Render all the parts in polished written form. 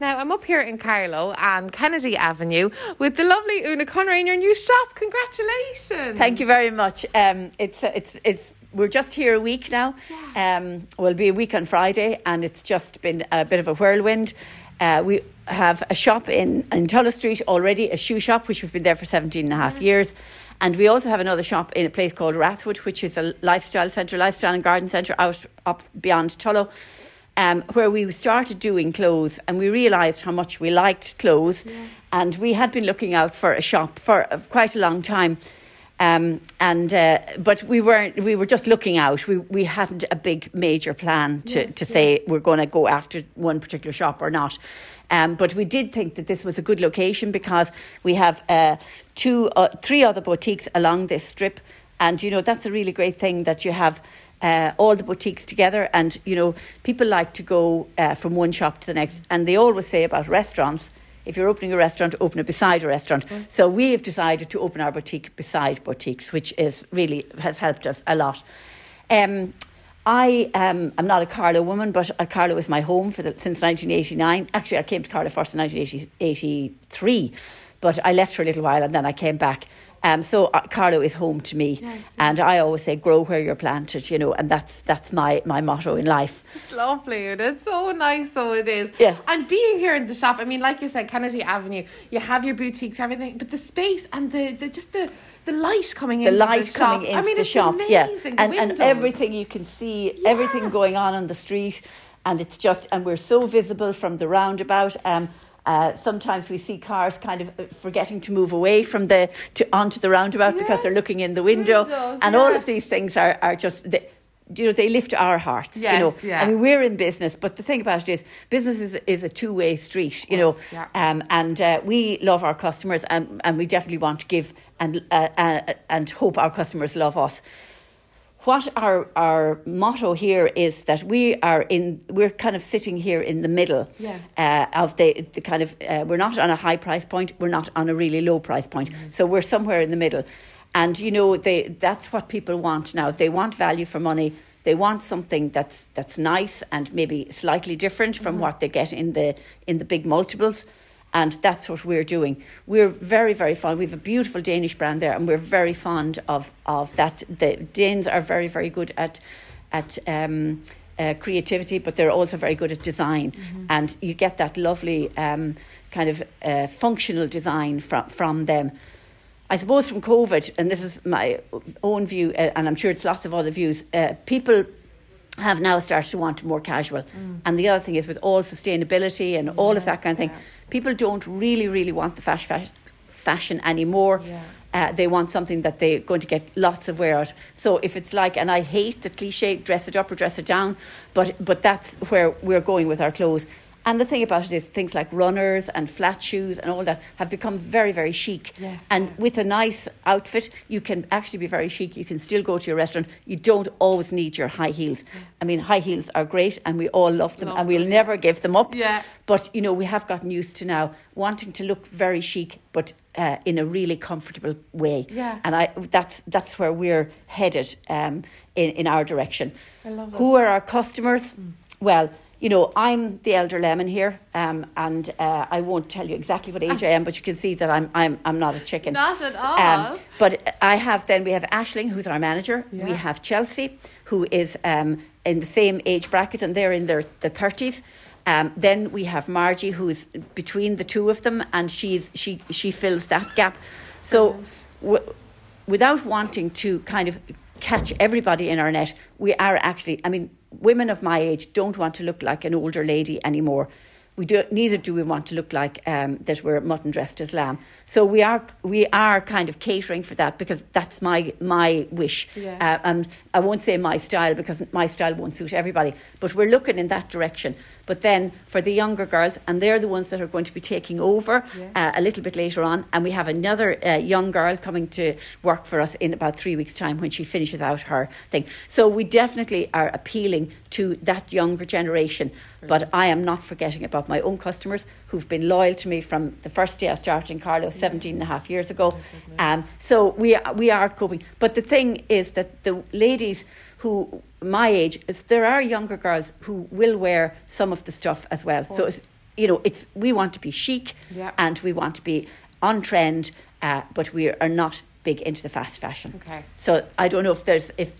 Now, I'm up here in Carlow and Kennedy Avenue with the lovely Una Connery in your new shop. Congratulations. Thank you very much. We're just here a week now. Yeah. We'll be a week on Friday, and it's just been a bit of a whirlwind. We have a shop in Tullow Street already, a shoe shop, which we've been there for 17 and a half years. And we also have another shop in a place called Rathwood, which is a lifestyle and garden centre out up beyond Tullow, where we started doing clothes, and we realised how much we liked clothes. Yeah. And we had been looking out for a shop for quite a long time. But we were just looking out. We hadn't a big major plan to say we're going to go after one particular shop or not. But we did think that this was a good location because we have three other boutiques along this strip. And, you know, that's a really great thing that you have all the boutiques together. And, you know, people like to go from one shop to the next. And they always say about restaurants, if you're opening a restaurant, open it beside a restaurant. Mm. So we have decided to open our boutique beside boutiques, which is really has helped us a lot. I am not a Carlow woman, but Carlow is my home since 1989. Actually, I came to Carlow first in 1983, but I left for a little while and then I came back. So Carlow is home to me. Nice. And I always say, grow where you're planted, you know, and that's my motto in life. It's lovely, and it's so nice, so it is. Yeah. And being here in the shop, I mean, like you said, Kennedy Avenue, you have your boutiques, everything, but the space and the light coming into the shop. Amazing. Yeah. And everything you can see, everything going on the street, and it's just, and we're so visible from the roundabout. Sometimes we see cars kind of forgetting to move away from onto the roundabout because they're looking in the window. And all of these things are just, they lift our hearts, you know. Yeah. I mean, we're in business, but the thing about it is business is a two-way street, you know. Yeah. We love our customers and we definitely want to give and hope our customers love us. What our motto here is that we're kind of sitting here in the middle of the kind of, we're not on a high price point, we're not on a really low price point. Mm-hmm. So we're somewhere in the middle. And, you know, that's what people want now. They want value for money. They want something that's nice and maybe slightly different from what they get in the big multiples. And that's what we're doing. We're very, very fond. We have a beautiful Danish brand there, and we're very fond of that. The Danes are very, very good at creativity, but they're also very good at design. Mm-hmm. And you get that lovely kind of functional design from them. I suppose from COVID, and this is my own view, and I'm sure it's lots of other views, people have now started to want more casual. Mm. And the other thing is with all sustainability and all of that kind of thing, people don't really, really want the fashion anymore. Yeah. They want something that they're going to get lots of wear out. So if it's like, and I hate the cliche, dress it up or dress it down, but that's where we're going with our clothes. And the thing about it is things like runners and flat shoes and all that have become very, very chic. Yes, and with a nice outfit, you can actually be very chic. You can still go to your restaurant. You don't always need your high heels. Yeah. I mean, high heels are great and we all love them and we'll never give them up. Yeah. But, you know, we have gotten used to now wanting to look very chic, but in a really comfortable way. Yeah. And that's where we're headed in our direction. I love it. Who are our customers? Mm. Well, you know, I'm the elder lemon here, and I won't tell you exactly what age I am, but you can see that I'm not a chicken. Not at all. But we have Aisling, who's our manager. Yeah. We have Chelsea, who is in the same age bracket, and they're in their 30s. Then we have Margie, who's between the two of them, and she fills that gap. So, without wanting to kind of catch everybody in our net, we are actually, I mean, women of my age don't want to look like an older lady anymore. Neither do we want to look like that we're mutton dressed as lamb. So we are kind of catering for that because that's my wish. Yes. And I won't say my style because my style won't suit everybody. But we're looking in that direction. But then for the younger girls, and they're the ones that are going to be taking over a little bit later on. And we have another young girl coming to work for us in about 3 weeks' time when she finishes out her thing. So we definitely are appealing to that younger generation. Brilliant. But I am not forgetting about my own customers who've been loyal to me from the first day I started in Carlow 17 and a half years ago. So we are coping. But the thing is that the ladies who my age, there are younger girls who will wear some of the stuff as well. So it's you know, it's, we want to be chic, yeah, and we want to be on trend, but we are not big into the fast fashion. Okay. So I don't know if there's, if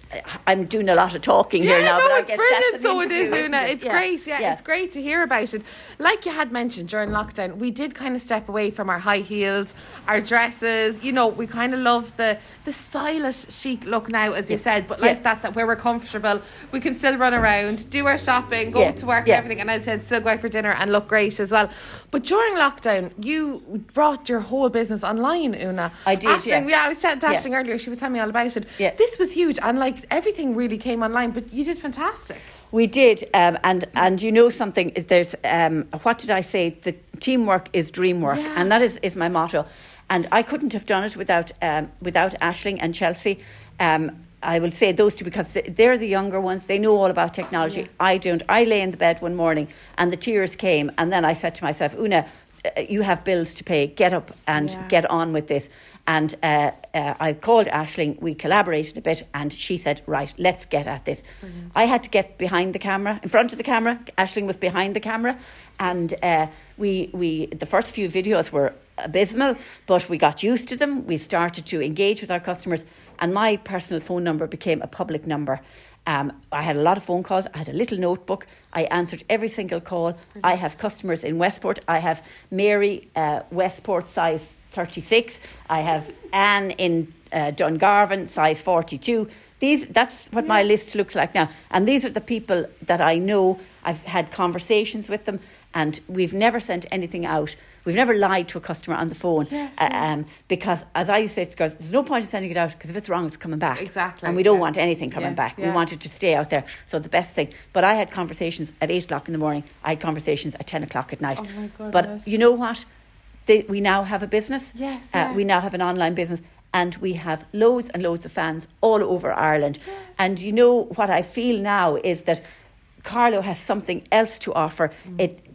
I'm doing a lot of talking here now, but I guess that's so it is, Una. It's great. Yeah, it's great to hear about it. Like you had mentioned during lockdown, we did kind of step away from our high heels, our dresses. You know, we kind of love the stylish chic look now, as you said, but like that where we're comfortable, we can still run around, do our shopping, go to work, and everything, and I said still go out for dinner and look great as well. But during lockdown, you brought your whole business online, Una. I did. Aisling, I was Dashing earlier, she was telling me all about it. Yeah. This was huge, and like everything really came online, but you did fantastic. We did, and you know something, there's, what did I say? The teamwork is dream work, and that is my motto. And I couldn't have done it without Aisling and Chelsea. I will say those two because they're the younger ones. They know all about technology. Yeah. I don't. I lay in the bed one morning and the tears came, and then I said to myself, Una, you have bills to pay, get up and get on with this. And I called Aisling, we collaborated a bit, and she said, right, let's get at this. Brilliant. I had to get behind the camera, in front of the camera. Aisling was behind the camera. And we the first few videos were abysmal, but we got used to them. We started to engage with our customers, and my personal phone number became a public number. I had a lot of phone calls. I had a little notebook. I answered every single call. Brilliant. I have customers in Westport. I have Mary, Westport, size 36. I have Anne in Dungarvan, size 42. That's what my list looks like now. And these are the people that I know. I've had conversations with them, and we've never sent anything out. We've never lied to a customer on the phone. Yes, because, as I say to girls, there's no point in sending it out because if it's wrong, it's coming back. Exactly. And we don't want anything coming back. We want it to stay out there. So the best thing. But I had conversations at 8 o'clock in the morning. I had conversations at 10 o'clock at night. Oh, my goodness. But you know what? We now have a business. Yes. We now have an online business. And we have loads and loads of fans all over Ireland. Yes. And you know what I feel now is that Carlo has something else to offer.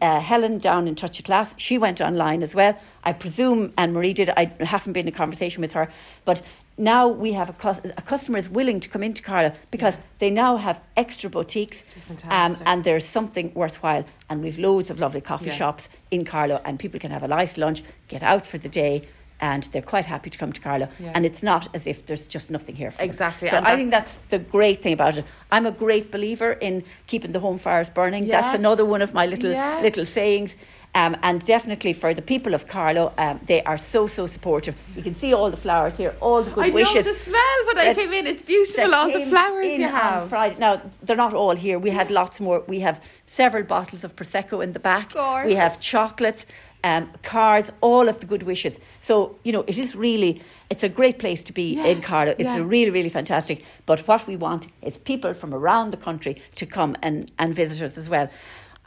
Helen down in Touch of Class, she went online as well. I presume Anne-Marie did. I haven't been in a conversation with her. But now we have a customer is willing to come into Carlo because they now have extra boutiques, and there's something worthwhile. And we've loads of lovely coffee shops in Carlo, and people can have a nice lunch, get out for the day. And they're quite happy to come to Carlo. Yeah. And it's not as if there's just nothing here for them. Exactly. So I think that's the great thing about it. I'm a great believer in keeping the home fires burning. Yes. That's another one of my little sayings. And definitely for the people of Carlo, they are so, so supportive. You can see all the flowers here, all the good wishes. I know the smell when I came in. It's beautiful, all the flowers you have. Friday. Now, they're not all here. We had lots more. We have several bottles of Prosecco in the back. Gorgeous. We have chocolates. Cards, all of the good wishes. So, you know, it's a great place to be in Carlo. It's really, really fantastic. But what we want is people from around the country to come and visit us as well.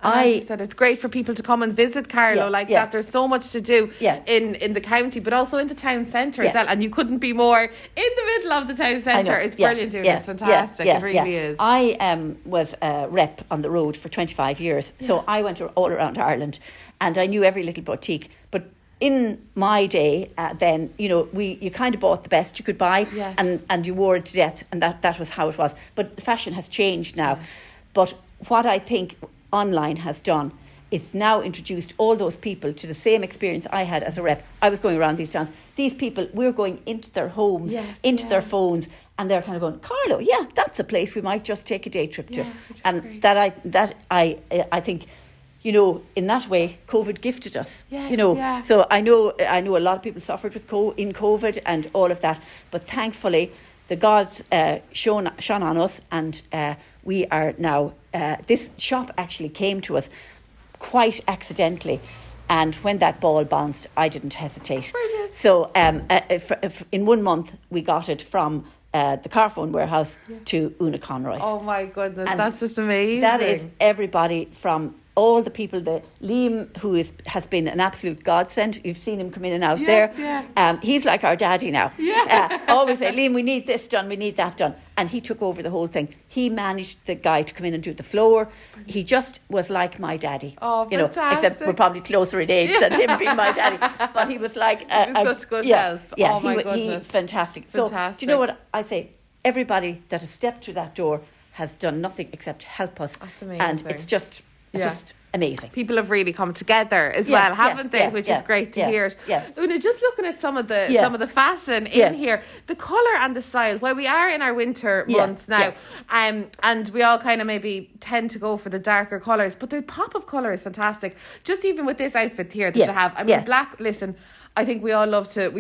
As I said, it's great for people to come and visit Carlo that. There's so much to do in the county, but also in the town centre as well. And you couldn't be more in the middle of the town centre. It's brilliant, it's fantastic. It really is. I was a rep on the road for 25 years, so I went all around Ireland, and I knew every little boutique. But in my day, then, you know, you kind of bought the best you could buy, and you wore it to death, and that was how it was. But fashion has changed now. But what I think online has done, it's now introduced all those people to the same experience I had as a rep. I was going around these towns. These people, we're going into their homes, into their phones, and they're kind of going, Carlo, that's a place we might just take a day trip to. And great. I think, you know, in that way, COVID gifted us. Yes, you know, so I know a lot of people suffered with in COVID and all of that, but thankfully, the gods shone on us, and we are now. This shop actually came to us quite accidentally, and when that ball bounced, I didn't hesitate. Brilliant. So in 1 month, we got it from the Carphone Warehouse to Una Conroy's. Oh my goodness, and that's just amazing. That is everybody from all the people, Liam, who has been an absolute godsend. You've seen him come in and out there. Yeah. He's like our daddy now. Yeah. Always say, Liam, we need this done, we need that done. And he took over the whole thing. He managed the guy to come in and do the floor. He just was like my daddy. Oh, you fantastic. Know, except we're probably closer in age than him being my daddy. But he was like... such good health. Yeah, oh my goodness. He's fantastic. So do you know what I say? Everybody that has stepped through that door has done nothing except help us. That's amazing. And it's just... It's just amazing. People have really come together as well, haven't they? Which is great to hear. Una, just looking at some of the fashion in here, the colour and the style. Well, we are in our winter months now, and we all kind of maybe tend to go for the darker colours, but the pop of colour is fantastic. Just even with this outfit here that you have, I mean, black. Listen, I think we all love to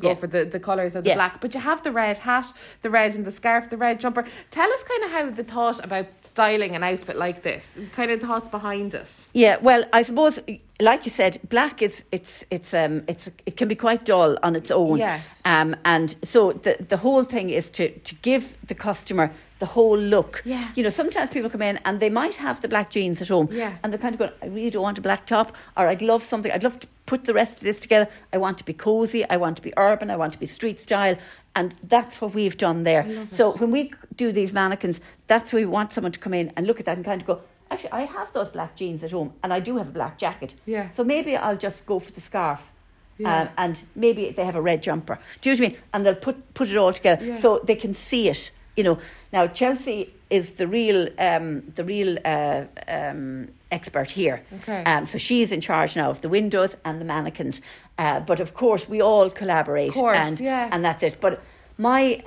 go for the colours and the black, but you have the red hat, the red and the scarf, the red jumper. Tell us kind of how the thought about styling an outfit like this, kind of thoughts behind it. Yeah, well, I suppose, like you said, black it can be quite dull on its own. Yes. And so the whole thing is to give the customer the whole look. Yeah. You know, sometimes people come in and they might have the black jeans at home. Yeah. And they're kind of going, I really don't want a black top, or I'd love something, I'd love to put the rest of this together. I want to be cosy, I want to be urban, I want to be street style. And that's what we've done there. So when we do these mannequins, that's where we want someone to come in and look at that and kind of go, actually, I have those black jeans at home and I do have a black jacket. Yeah. So maybe I'll just go for the scarf. Yeah. And maybe they have a red jumper. Do you know what I mean? And they'll put it all together so they can see it. You know, now Chelsea is the real expert here. Okay. So she's in charge now of the windows and the mannequins. But of course, we all collaborate. Of course, and that's it. But my,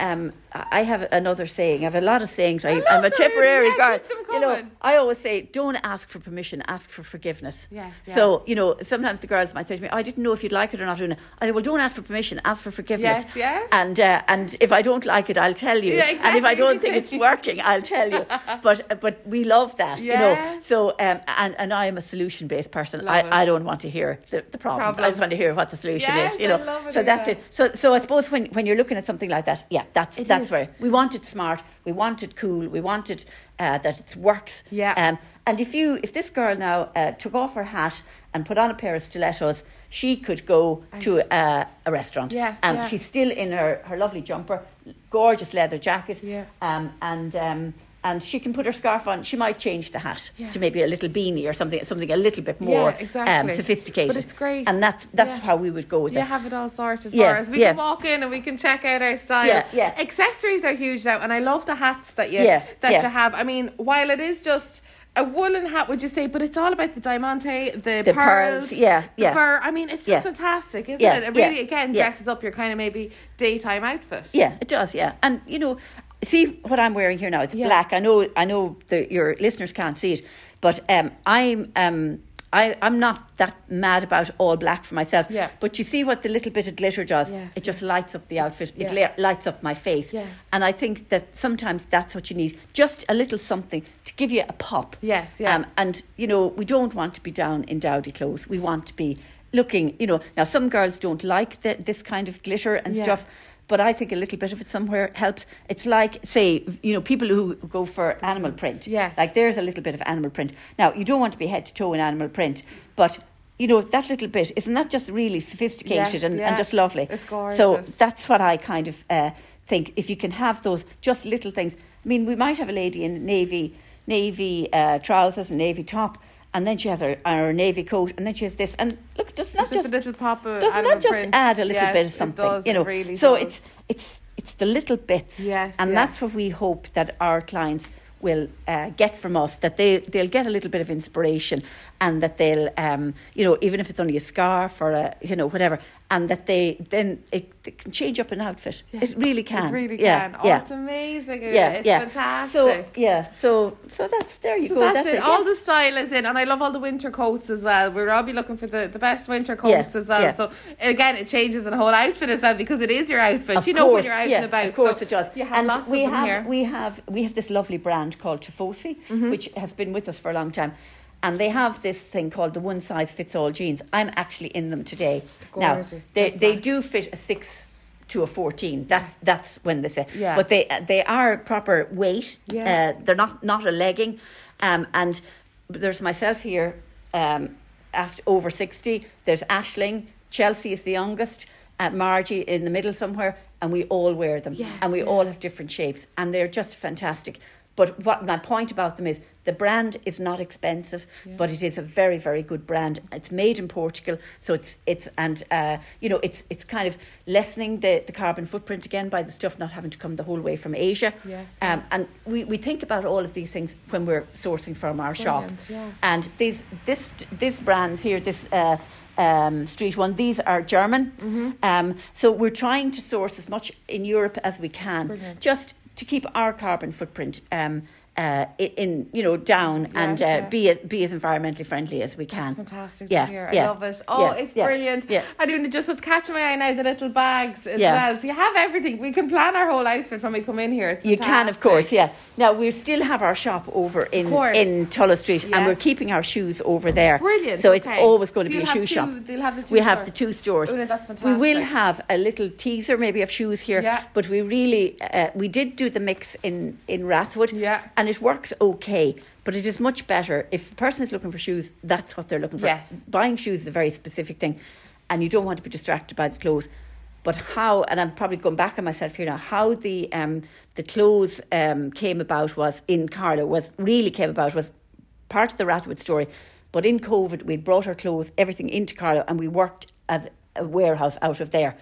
I have another saying. I have a lot of sayings. I'm a Tipperary girl. You know, I always say, don't ask for permission, ask for forgiveness. Yes. Yeah. So, you know, sometimes the girls might say to me, I didn't know if you'd like it or not. And I say, well, don't ask for permission, ask for forgiveness. Yes, yes. And if I don't like it, I'll tell you. Yeah, exactly. And if I don't think it's working, I'll tell you. But we love that, you know. So, and I am a solution-based person. I don't want to hear the problems. I just want to hear what the solution is, you know. I love it, so that's it. So I suppose when you're looking at something like that, that's where we want it smart, we want it cool, we want it that it works. Yeah. And if this girl now took off her hat and put on a pair of stilettos, she could go to a restaurant. Yes. She's still in her lovely jumper, gorgeous leather jacket. Yeah. And she can put her scarf on. She might change the hat to maybe a little beanie or something a little bit more sophisticated. But it's great. And that's how we would go with it. You have it all sorted for us. We can walk in and we can check out our style. Yeah, yeah. Accessories are huge now, and I love the hats that you have. I mean, while it is just a woolen hat, would you say, but it's all about the diamante, the pearls, the fur. I mean, it's just fantastic, isn't it? It really, again, dresses up your kind of maybe daytime outfit. Yeah, it does, yeah. And, you know, see what I'm wearing here now, it's black. I know your listeners can't see it, but I'm not that mad about all black for myself. Yeah. But you see what the little bit of glitter does? Yes. It just lights up the outfit. Yeah. It lights up my face. Yes. And I think that sometimes that's what you need. Just a little something to give you a pop. Yes, yeah. And, you know, we don't want to be down in dowdy clothes. We want to be looking, you know. Now, some girls don't like this kind of glitter and stuff. But I think a little bit of it somewhere helps. It's like, say, you know, people who go for animal print. Yes. Like there's a little bit of animal print. Now, you don't want to be head to toe in animal print, but, you know, that little bit, isn't that just really sophisticated and just lovely? It's gorgeous. So that's what I kind of think. If you can have those just little things. I mean, we might have a lady in navy trousers and navy top, and then she has her navy coat, and then she has this. And look, doesn't that just a little pop of doesn't that just print. Add a little bit of something? It does, you know, it really so does. it's the little bits, that's what we hope that our clients will get from us. That they'll get a little bit of inspiration, and that they'll you know, even if it's only a scarf or a, you know, whatever, and that it can change up an outfit. Yes. It really can. It really can. Oh, yeah. It's amazing. It's fantastic. So that's there you go. That's it. All the style is in, and I love all the winter coats as well. We'll all be looking for the best winter coats as well. Yeah. So again, it changes the whole outfit as well, because it is your outfit. You know when you're out and about. Of course it does. You have lots of them here. We have this lovely brand called Tifosi, which has been with us for a long time. And they have this thing called the one-size-fits-all jeans. I'm actually in them today. Gorgeous. Now, they do fit a 6 to a 14. That's when they say. Yeah. But they are proper weight. Yeah. They're not a legging. And there's myself here over 60. There's Aisling. Chelsea is the youngest. Margie in the middle somewhere. And we all wear them. Yes, and we all have different shapes. And they're just fantastic. But what my point about them is the brand is not expensive, but it is a very, very good brand. It's made in Portugal, so it's kind of lessening the carbon footprint again by the stuff not having to come the whole way from Asia. Yes, and we think about all of these things when we're sourcing from our shop. Yeah. And these brands here, this. Street One. These are German. Mm-hmm. So we're trying to source as much in Europe as we can, just to keep our carbon footprint down and be as environmentally friendly as we can. That's fantastic to hear. I love it. Oh, it's brilliant. Yeah. I do just what's catching my eye now, the little bags as well. So you have everything. We can plan our whole outfit when we come in here. It's fantastic. You can, of course, Now, we still have our shop over in Tullow Street and we're keeping our shoes over there. Brilliant. So it's always going to be a shoe shop. We have the two stores. Oh, no, that's fantastic. We will have a little teaser maybe of shoes here, but we really, we did do the mix in Rathwood. Yeah. And it works okay, but it is much better if a person is looking for shoes. That's what they're looking for. Yes. Buying shoes is a very specific thing, and you don't want to be distracted by the clothes. But how, and I'm probably going back on myself here now, how the clothes came about was was part of the Rathwood story. But in COVID, we brought our clothes, everything into Carlow, and we worked as a warehouse out of there.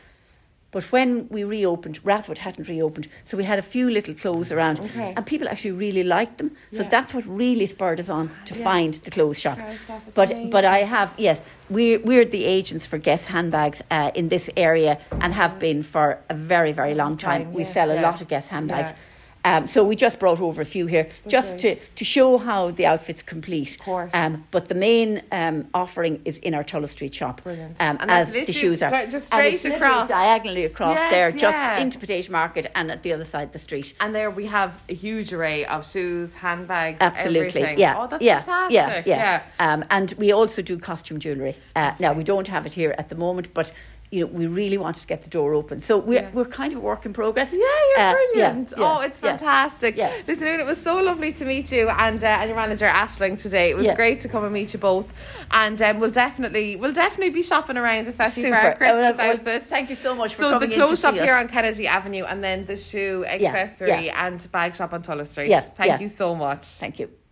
But when we reopened, Rathwood hadn't reopened, so we had a few little clothes around, and people actually really liked them. So that's what really spurred us on to find the clothes shop. But I have we're the agents for Guess handbags in this area and have been for a very, very long time. We sell a lot of Guess handbags. Yeah. So we just brought over a few here to show how the outfit's complete. Of course. But the main offering is in our Tullow Street shop. Brilliant. As the shoes are. Just straight across. Diagonally across just into Potato Market and at the other side of the street. And there we have a huge array of shoes, handbags, everything. Yeah. Oh, that's fantastic. Yeah. And we also do costume jewellery. Now, we don't have it here at the moment, but... we really wanted to get the door open. So we're kind of a work in progress. Yeah, you're brilliant. Oh, it's fantastic. Yeah. Listen, it was so lovely to meet you and your manager, Aisling, today. It was great to come and meet you both. And we'll definitely be shopping around, especially for our Christmas outfits. Thank you so much for coming in. So the clothes shop here on Kennedy Avenue and then the shoe accessory and bag shop on Tullow Street. Thank you so much. Thank you.